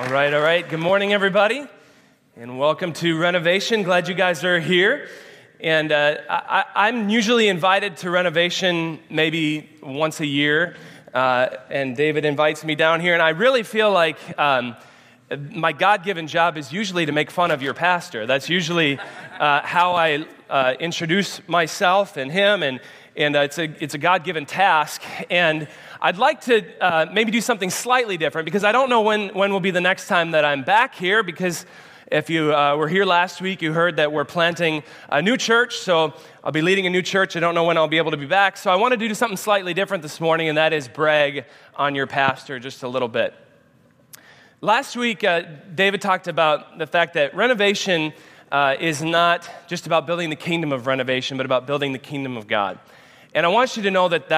All right. Good morning, everybody, and welcome to Renovation. Glad you guys are here. And I'm usually invited to Renovation maybe once a year, and David invites me down here, and I really feel like my God-given job is usually to make fun of your pastor. That's usually how I introduce myself and him, and it's a God-given task. And I'd like to maybe do something slightly different, because I don't know when will be the next time that I'm back here, because if you were here last week, you heard that we're planting a new church, so I'll be leading a new church. I don't know when I'll be able to be back, so I want to do something slightly different this morning, and that is brag on your pastor just a little bit. Last week, David talked about the fact that renovation is not just about building the kingdom of renovation, but about building the kingdom of God. And I want you to know that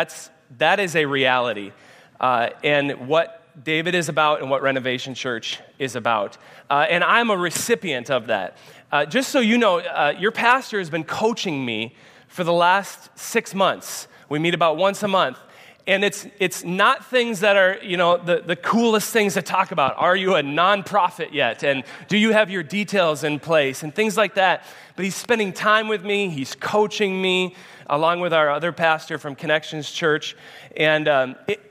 that is a reality, and what David is about and what Renovation Church is about. And I'm a recipient of that. Just so you know, your pastor has been coaching me for the last 6 months. We meet about once a month. And it's not things that are, you know, the coolest things to talk about. Are you a nonprofit yet? And do you have your details in place? And things like that. But he's spending time with me. He's coaching me, along with our other pastor from Connections Church. And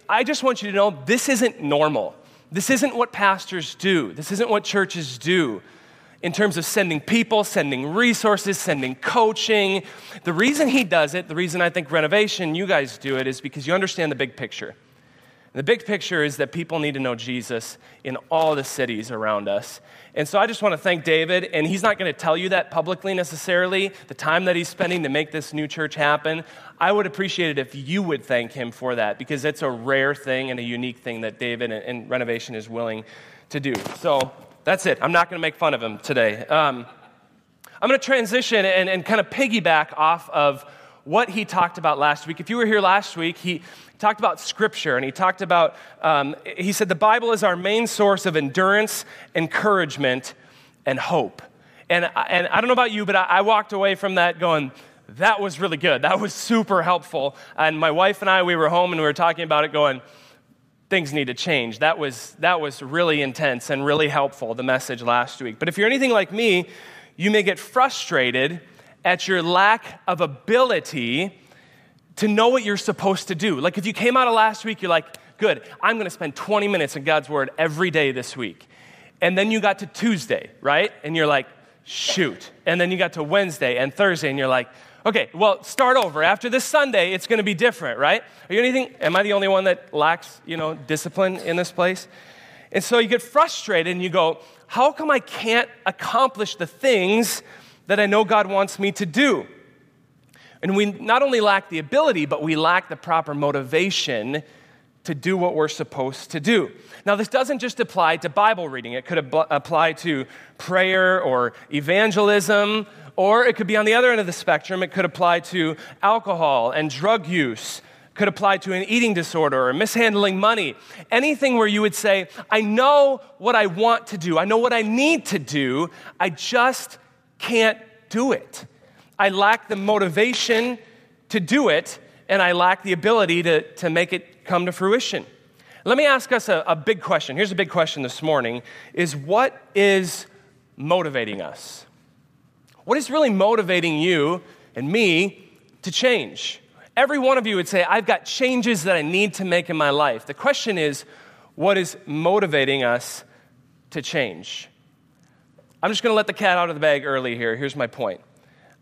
I just want you to know, this isn't normal. This isn't what pastors do. This isn't what churches do in terms of sending people, sending resources, sending coaching. The reason he does it, the reason I think Renovation, you guys do it, is because you understand the big picture. And the big picture is that people need to know Jesus in all the cities around us. And so I just want to thank David, and he's not going to tell you that publicly necessarily, the time that he's spending to make this new church happen. I would appreciate it if you would thank him for that, because it's a rare thing and a unique thing that David and Renovation is willing to do. So that's it. I'm not going to make fun of him today. I'm going to transition and kind of piggyback off of what he talked about last week. If you were here last week, he talked about Scripture, and he talked about, he said the Bible is our main source of endurance, encouragement, and hope. And I don't know about you, but I walked away from that going, that was really good. That was super helpful. And my wife and I, we were home, and we were talking about it going, things need to change. That was really intense and really helpful, the message last week. But if you're anything like me, you may get frustrated at your lack of ability to know what you're supposed to do. Like if you came out of last week, you're like, good, I'm going to spend 20 minutes in God's Word every day this week. And then you got to Tuesday, right? And you're like, shoot. And then you got to Wednesday and Thursday, and you're like, okay, well, start over. After this Sunday, it's going to be different, right? Am I the only one that lacks, discipline in this place? And so you get frustrated and you go, how come I can't accomplish the things that I know God wants me to do? And we not only lack the ability, but we lack the proper motivation to do what we're supposed to do. Now, this doesn't just apply to Bible reading. It could apply to prayer or evangelism, or it could be on the other end of the spectrum. It could apply to alcohol and drug use. It could apply to an eating disorder or mishandling money. Anything where you would say, I know what I want to do. I know what I need to do. I just can't do it. I lack the motivation to do it, and I lack the ability to make it come to fruition. Let me ask us a big question. Here's a big question this morning, is what is motivating us? What is really motivating you and me to change? Every one of you would say, I've got changes that I need to make in my life. The question is, what is motivating us to change? I'm just going to let the cat out of the bag early here. Here's my point.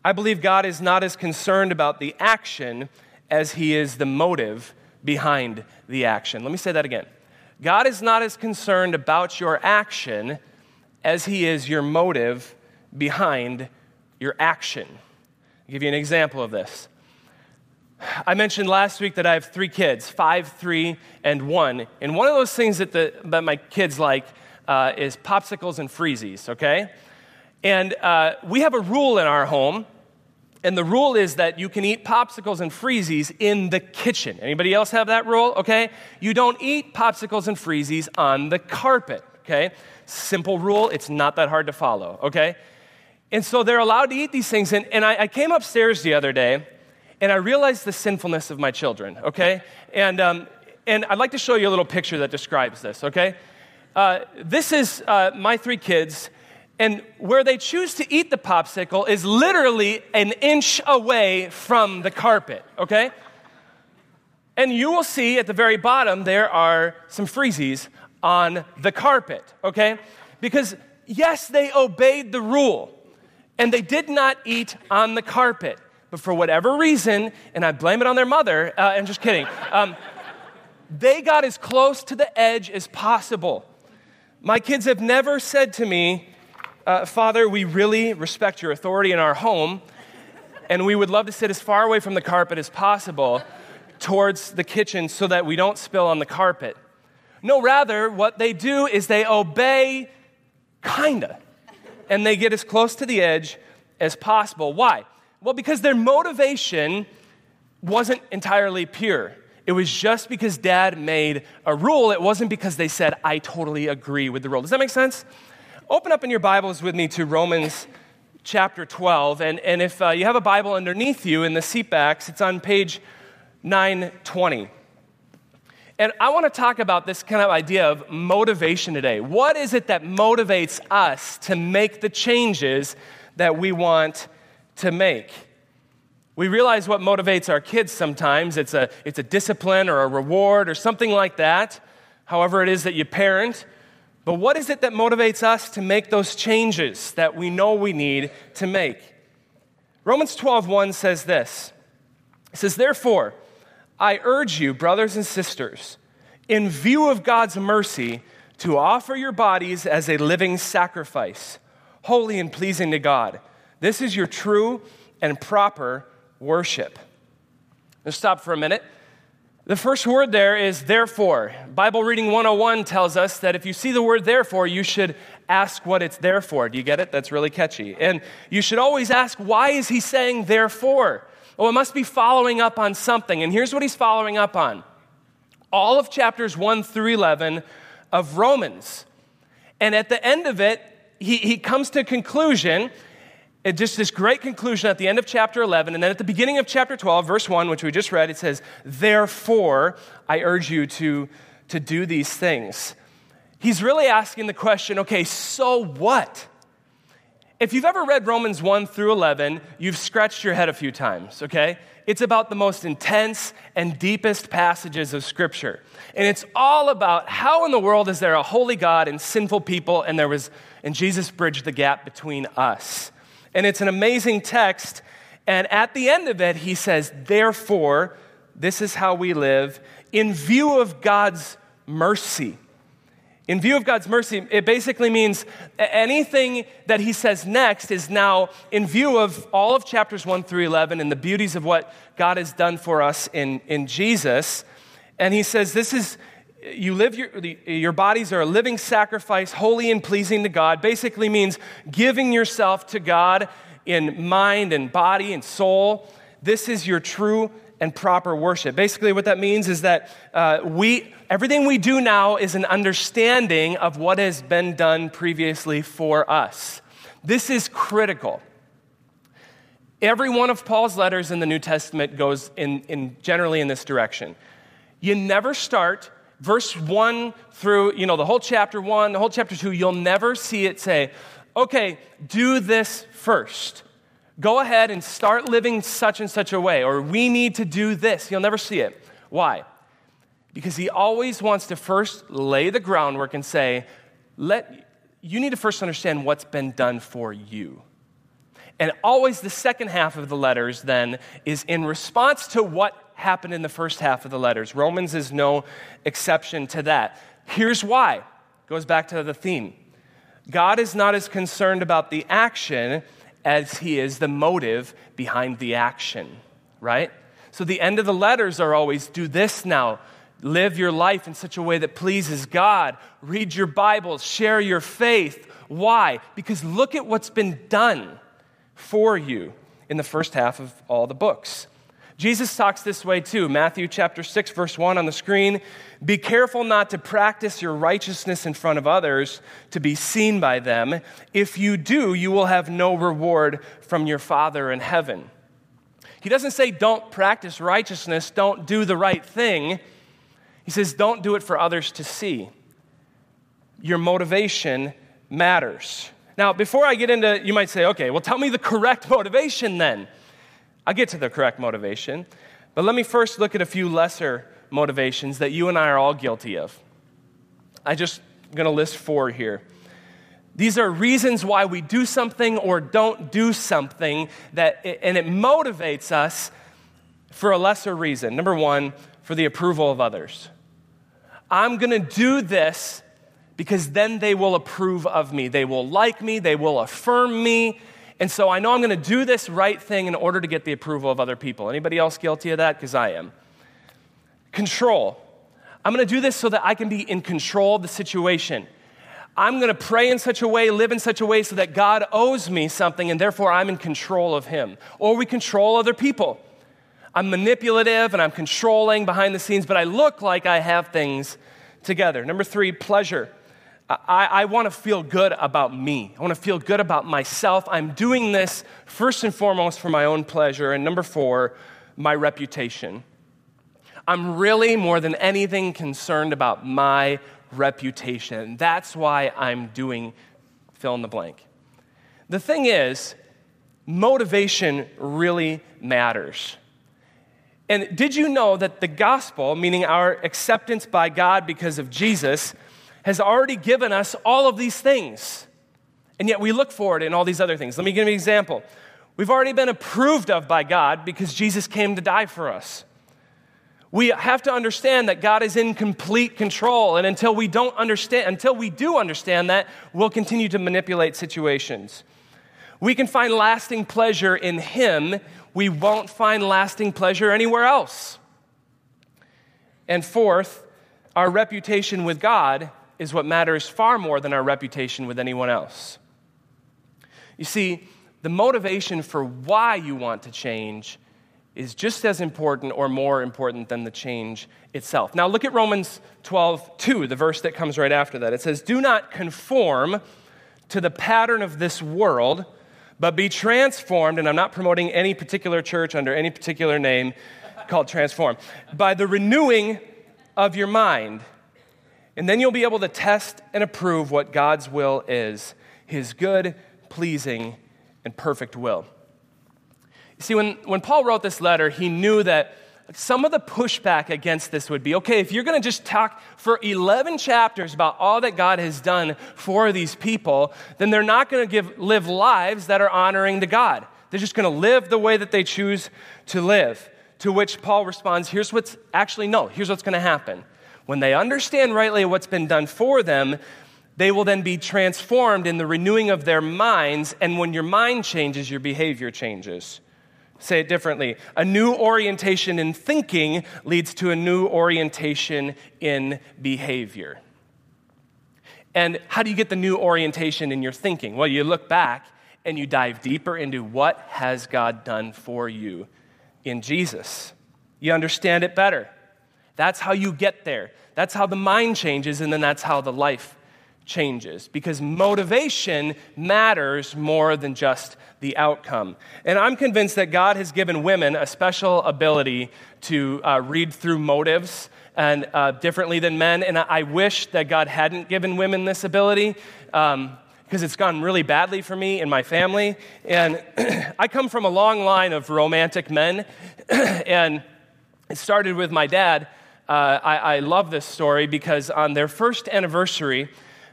I believe God is not as concerned about the action as he is the motive behind the action. Let me say that again. God is not as concerned about your action as he is your motive behind your action. I'll give you an example of this. I mentioned last week that I have 3 kids, 5, 3, and 1. And one of those things that my kids like is popsicles and freezies, okay? And we have a rule in our home, and the rule is that you can eat popsicles and freezies in the kitchen. Anybody else have that rule? Okay. You don't eat popsicles and freezies on the carpet, okay? Simple rule. It's not that hard to follow, okay? And so they're allowed to eat these things. And I came upstairs the other day, and I realized the sinfulness of my children, okay? And I'd like to show you a little picture that describes this, okay? This is my three kids, and where they choose to eat the popsicle is literally an inch away from the carpet, okay? And you will see at the very bottom there are some freezies on the carpet, okay? Because, yes, they obeyed the rule, and they did not eat on the carpet. But for whatever reason, and I blame it on their mother, I'm just kidding, they got as close to the edge as possible. My kids have never said to me, Father, we really respect your authority in our home, and we would love to sit as far away from the carpet as possible towards the kitchen so that we don't spill on the carpet. No, rather, what they do is they obey, kinda, and they get as close to the edge as possible. Why? Well, because their motivation wasn't entirely pure. It was just because Dad made a rule. It wasn't because they said, I totally agree with the rule. Does that make sense? Open up in your Bibles with me to Romans chapter 12. And if you have a Bible underneath you in the seatbacks, it's on page 920. And I want to talk about this kind of idea of motivation today. What is it that motivates us to make the changes that we want to make? We realize what motivates our kids sometimes. It's a discipline or a reward or something like that, however it is that you parent. But what is it that motivates us to make those changes that we know we need to make? Romans 12:1 says this. It says, therefore, I urge you, brothers and sisters, in view of God's mercy, to offer your bodies as a living sacrifice, holy and pleasing to God. This is your true and proper worship. Let's stop for a minute. The first word there is therefore. Bible Reading 101 tells us that if you see the word therefore, you should ask what it's there for. Do you get it? That's really catchy. And you should always ask, why is he saying therefore? Well, it must be following up on something. And here's what he's following up on. All of chapters 1 through 11 of Romans. And at the end of it, he comes to a conclusion. It's just this great conclusion at the end of chapter 11, and then at the beginning of chapter 12, verse 1, which we just read, it says, therefore, I urge you to do these things. He's really asking the question, okay, so what? If you've ever read Romans 1 through 11, you've scratched your head a few times, okay? It's about the most intense and deepest passages of Scripture. And it's all about how in the world is there a holy God and sinful people, and Jesus bridged the gap between us. And it's an amazing text, and at the end of it, he says, therefore, this is how we live in view of God's mercy. In view of God's mercy, it basically means anything that he says next is now in view of all of chapters 1 through 11 and the beauties of what God has done for us in Jesus. And he says, this is, you live your bodies are a living sacrifice, holy and pleasing to God. Basically means giving yourself to God in mind and body and soul. This is your true and proper worship. Basically what that means is that everything we do now is an understanding of what has been done previously for us. This is critical. Every one of Paul's letters in the New Testament goes in generally in this direction. You never start verse 1 through, the whole chapter 1, the whole chapter 2, you'll never see it say, okay, do this first. Go ahead and start living such and such a way, or we need to do this. You'll never see it. Why? Because he always wants to first lay the groundwork and say, you need to first understand what's been done for you. And always the second half of the letters then is in response to what happened in the first half of the letters. Romans is no exception to that. Here's why. Goes back to the theme. God is not as concerned about the action as he is the motive behind the action, right? So the end of the letters are always, do this now. Live your life in such a way that pleases God. Read your Bibles. Share your faith. Why? Because look at what's been done for you in the first half of all the books. Jesus talks this way too. Matthew chapter 6, verse 1 on the screen. Be careful not to practice your righteousness in front of others to be seen by them. If you do, you will have no reward from your Father in heaven. He doesn't say don't practice righteousness, don't do the right thing. He says don't do it for others to see. your motivation matters. Now, before I get into, you might say, okay, well, tell me the correct motivation then. I'll get to the correct motivation, but let me first look at a few lesser motivations that you and I are all guilty of. I'm just going to list four here. These are reasons why we do something or don't do something, and it motivates us for a lesser reason. Number one, for the approval of others. I'm going to do this because then they will approve of me. They will like me. They will affirm me. And so I know I'm going to do this right thing in order to get the approval of other people. Anybody else guilty of that? Because I am. Control. I'm going to do this so that I can be in control of the situation. I'm going to pray in such a way, live in such a way so that God owes me something and therefore I'm in control of him. Or we control other people. I'm manipulative and I'm controlling behind the scenes, but I look like I have things together. Number three, pleasure. I want to feel good about me. I want to feel good about myself. I'm doing this first and foremost for my own pleasure. And number four, my reputation. I'm really more than anything concerned about my reputation. That's why I'm doing fill in the blank. The thing is, motivation really matters. And did you know that the gospel, meaning our acceptance by God because of Jesus, has already given us all of these things? And yet we look for it in all these other things. Let me give you an example. We've already been approved of by God because Jesus came to die for us. We have to understand that God is in complete control, and until we do understand that, we'll continue to manipulate situations. We can find lasting pleasure in him. We won't find lasting pleasure anywhere else. And fourth, our reputation with God is what matters far more than our reputation with anyone else. You see, the motivation for why you want to change is just as important or more important than the change itself. Now look at Romans 12:2, the verse that comes right after that. It says, "Do not conform to the pattern of this world, but be transformed," and I'm not promoting any particular church under any particular name called Transform, "by the renewing of your mind. And then you'll be able to test and approve what God's will is, his good, pleasing, and perfect will." See, when Paul wrote this letter, he knew that some of the pushback against this would be, okay, if you're going to just talk for 11 chapters about all that God has done for these people, then they're not going to live lives that are honoring to God. They're just going to live the way that they choose to live. To which Paul responds, here's what's going to happen. When they understand rightly what's been done for them, they will then be transformed in the renewing of their minds. And when your mind changes, your behavior changes. Say it differently. A new orientation in thinking leads to a new orientation in behavior. And how do you get the new orientation in your thinking? Well, you look back and you dive deeper into what has God done for you in Jesus. You understand it better. That's how you get there. That's how the mind changes, and then that's how the life changes, because motivation matters more than just the outcome. And I'm convinced that God has given women a special ability to read through motives and differently than men. And I wish that God hadn't given women this ability because it's gone really badly for me and my family. And I come from a long line of romantic men. And it started with my dad. I love this story because on their first anniversary,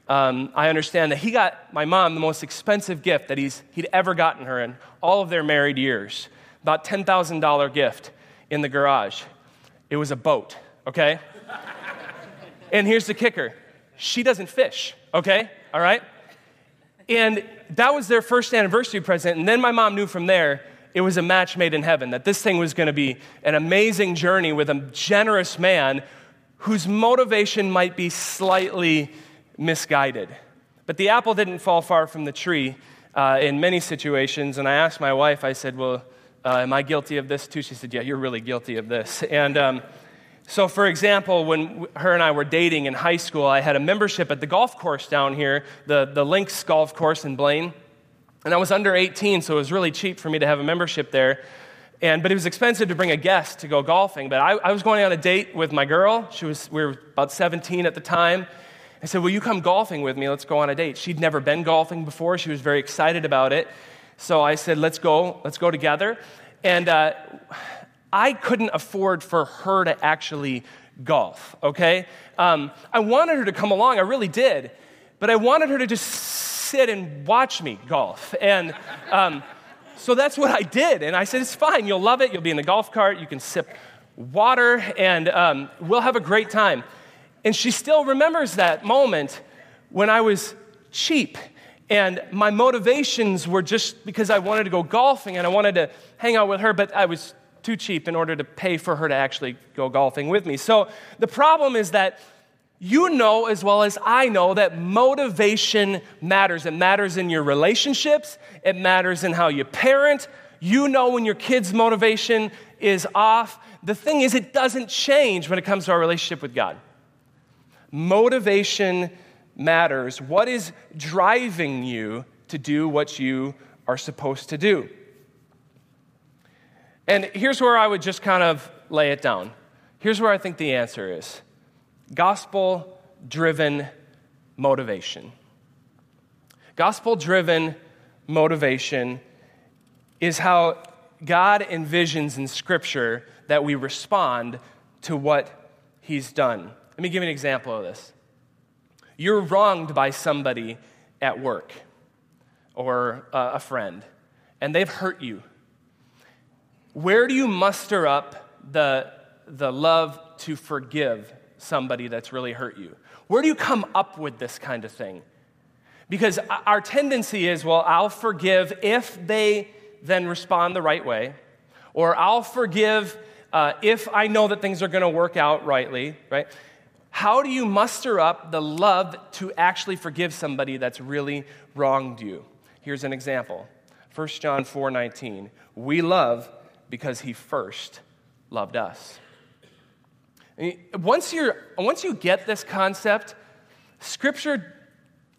I understand that he got my mom the most expensive gift that he'd ever gotten her in all of their married years, about $10,000 gift in the garage. It was a boat, okay? And here's the kicker. She doesn't fish, okay? All right? And that was their first anniversary present, and then my mom knew from there it was a match made in heaven, that this thing was going to be an amazing journey with a generous man whose motivation might be slightly misguided. But the apple didn't fall far from the tree in many situations. And I asked my wife, I said, well, am I guilty of this too? She said, yeah, you're really guilty of this. And so, for example, when her and I were dating in high school, I had a membership at the golf course down here, the Lynx golf course in Blaine. And I was under 18, so it was really cheap for me to have a membership there. But it was expensive to bring a guest to go golfing. But I was going on a date with my girl. We were about 17 at the time. I said, will you come golfing with me? Let's go on a date. She'd never been golfing before. She was very excited about it. So I said, let's go together. And I couldn't afford for her to actually golf, okay? I wanted her to come along, I really did. But I wanted her to just sit and watch me golf. And so that's what I did. And I said, it's fine, you'll love it. You'll be in the golf cart, you can sip water, and we'll have a great time. And she still remembers that moment when I was cheap and my motivations were just because I wanted to go golfing and I wanted to hang out with her, but I was too cheap in order to pay for her to actually go golfing with me. So the problem is that you know as well as I know that motivation matters. It matters in your relationships. It matters in how you parent. You know when your kid's motivation is off. The thing is, it doesn't change when it comes to our relationship with God. Motivation matters. What is driving you to do what you are supposed to do? And here's where I would just kind of lay it down. Here's where I think the answer is. Gospel-driven motivation. Gospel-driven motivation is how God envisions in Scripture that we respond to what He's done. Let me give you an example of this. You're wronged by somebody at work or a friend, and they've hurt you. Where do you muster up the love to forgive somebody that's really hurt you? Where do you come up with this kind of thing? Because our tendency is, well, I'll forgive if they then respond the right way, or I'll forgive if I know that things are going to work out rightly, right? How do you muster up the love to actually forgive somebody that's really wronged you? Here's an example. 1 John 4:19. We love because He first loved us. Once you get this concept, Scripture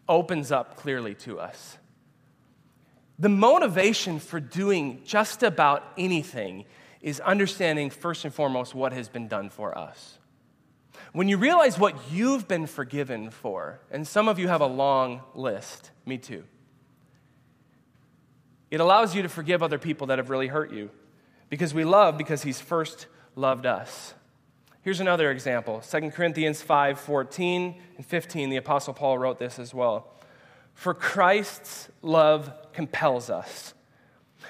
opens up clearly to us. The motivation for doing just about anything is understanding first and foremost what has been done for us. When you realize what you've been forgiven for, and some of you have a long list, me too, it allows you to forgive other people that have really hurt you because we love because He's first loved us. Here's another example. 2 Corinthians 5:14 and 15, the Apostle Paul wrote this as well. For Christ's love compels us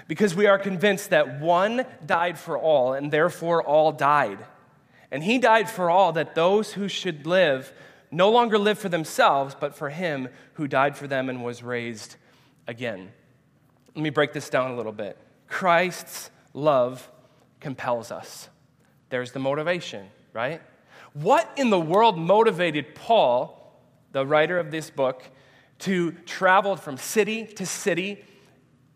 because we are convinced that one died for all and therefore all died. And He died for all that those who should live no longer live for themselves, but for Him who died for them and was raised again. Let me break this down a little bit. Christ's love compels us. There's the motivation, right? What in the world motivated Paul, the writer of this book, to travel from city to city?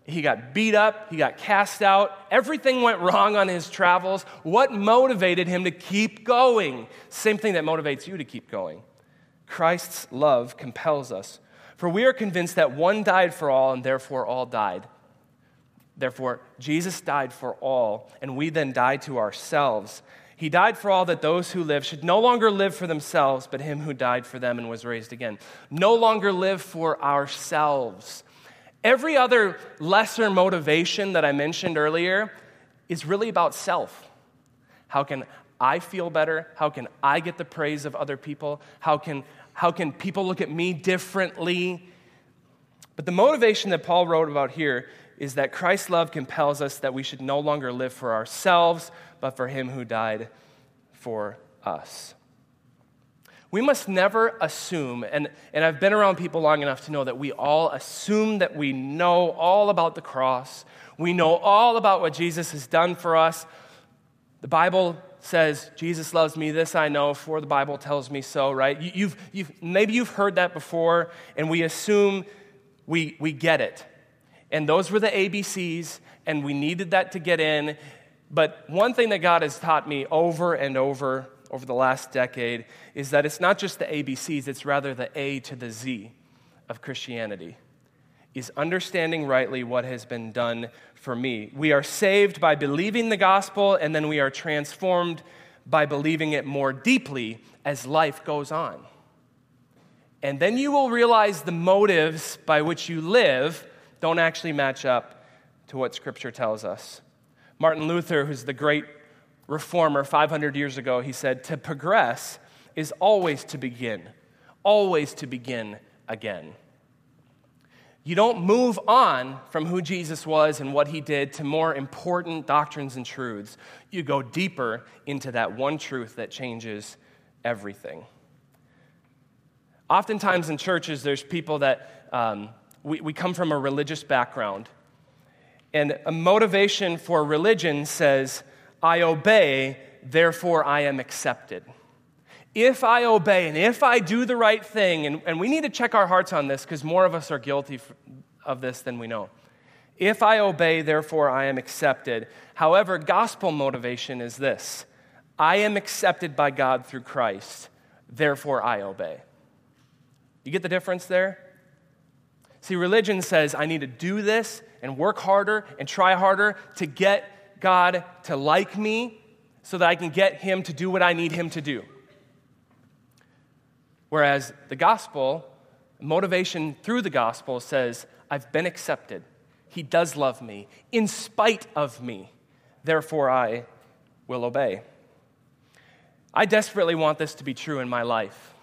He got beat up. He got cast out. Everything went wrong on his travels. What motivated him to keep going? Same thing that motivates you to keep going. Christ's love compels us. For we are convinced that one died for all, and therefore all died. Therefore, Jesus died for all, and we then die to ourselves. He died for all that those who live should no longer live for themselves, but Him who died for them and was raised again. No longer live for ourselves. Every other lesser motivation that I mentioned earlier is really about self. How can I feel better? How can I get the praise of other people? How can people look at me differently? But the motivation that Paul wrote about here is that Christ's love compels us that we should no longer live for ourselves, but for Him who died for us. We must never assume, and I've been around people long enough to know that we all assume that we know all about the cross. We know all about what Jesus has done for us. The Bible says, Jesus loves me, this I know, for the Bible tells me so, right? Maybe you've heard that before, and we assume we get it. And those were the ABCs, and we needed that to get in. But one thing that God has taught me over and over the last decade, is that it's not just the ABCs, it's rather the A to the Z of Christianity, is understanding rightly what has been done for me. We are saved by believing the gospel, and then we are transformed by believing it more deeply as life goes on. And then you will realize the motives by which you live don't actually match up to what Scripture tells us. Martin Luther, who's the great reformer 500 years ago, he said, to progress is always to begin again. You don't move on from who Jesus was and what he did to more important doctrines and truths. You go deeper into that one truth that changes everything. Oftentimes in churches, there's people that we come from a religious background. And a motivation for religion says, I obey, therefore I am accepted. If I obey and if I do the right thing, and we need to check our hearts on this because more of us are guilty of this than we know. If I obey, therefore I am accepted. However, gospel motivation is this: I am accepted by God through Christ, therefore I obey. You get the difference there? See, religion says I need to do this and work harder and try harder to get God to like me so that I can get him to do what I need him to do. Whereas the gospel, motivation through the gospel says, I've been accepted. He does love me in spite of me. Therefore, I will obey. I desperately want this to be true in my life.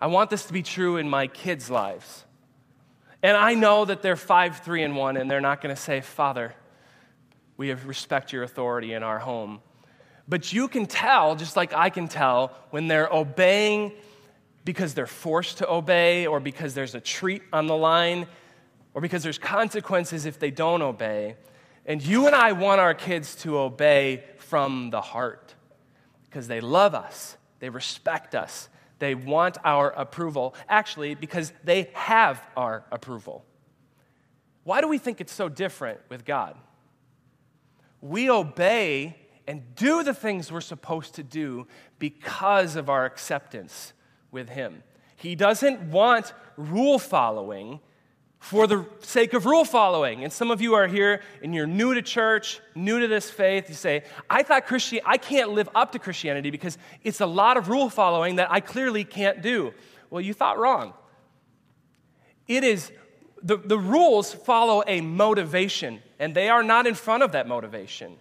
I want this to be true in my kids' lives. And I know that they're 5, 3, and 1, and they're not going to say, Father, we respect your authority in our home. But you can tell, just like I can tell, when they're obeying because they're forced to obey, or because there's a treat on the line, or because there's consequences if they don't obey. And you and I want our kids to obey from the heart because they love us, they respect us, they want our approval, actually because they have our approval. Why do we think it's so different with God? We obey and do the things we're supposed to do because of our acceptance with him. He doesn't want rule following for the sake of rule following. And some of you are here and you're new to church, new to this faith. You say, I can't live up to Christianity because it's a lot of rule following that I clearly can't do. Well, you thought wrong. It is the rules follow a motivation, and they are not in front of that motivation.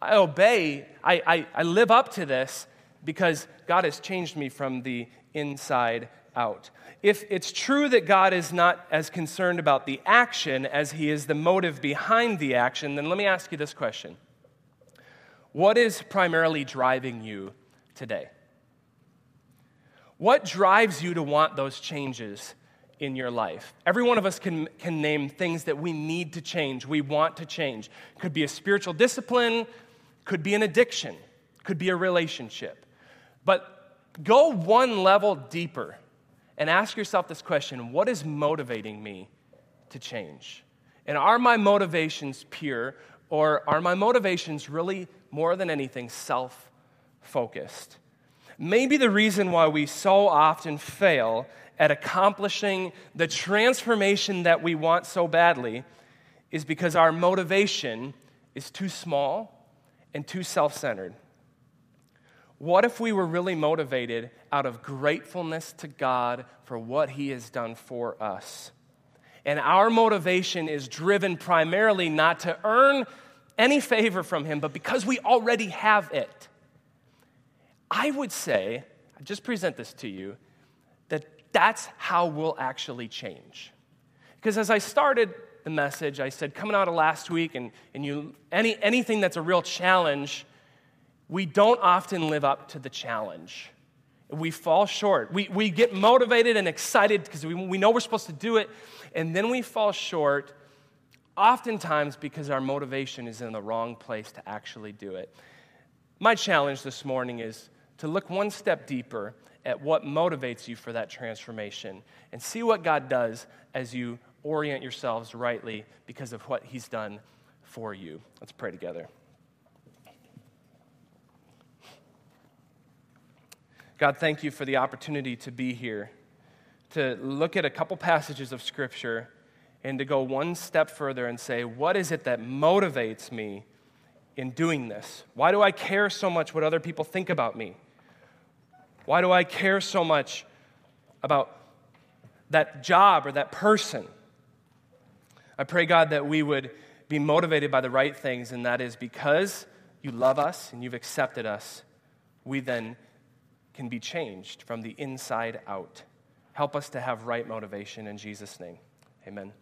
I obey, I live up to this because God has changed me from the inside out. If it's true that God is not as concerned about the action as he is the motive behind the action, then let me ask you this question. What is primarily driving you today? What drives you to want those changes in your life? Every one of us can name things that we need to change, we want to change. Could be a spiritual discipline, could be an addiction, could be a relationship. But go one level deeper and ask yourself this question: what is motivating me to change? And are my motivations pure, or are my motivations really, more than anything, self-focused? Maybe the reason why we so often fail at accomplishing the transformation that we want so badly is because our motivation is too small and too self-centered. What if we were really motivated out of gratefulness to God for what he has done for us? And our motivation is driven primarily not to earn any favor from him, but because we already have it. I would say, I just present this to you, that that's how we'll actually change. Because as I started the message, I said, coming out of last week, and you anything that's a real challenge, we don't often live up to the challenge. We fall short. We get motivated and excited because we know we're supposed to do it, and then we fall short, oftentimes because our motivation is in the wrong place to actually do it. My challenge this morning is to look one step deeper at what motivates you for that transformation and see what God does as you orient yourselves rightly because of what he's done for you. Let's pray together. God, thank you for the opportunity to be here, to look at a couple passages of Scripture and to go one step further and say, what is it that motivates me in doing this? Why do I care so much what other people think about me? Why do I care so much about that job or that person. I pray, God, that we would be motivated by the right things, and that is because you love us and you've accepted us, we then can be changed from the inside out. Help us to have right motivation in Jesus' name. Amen.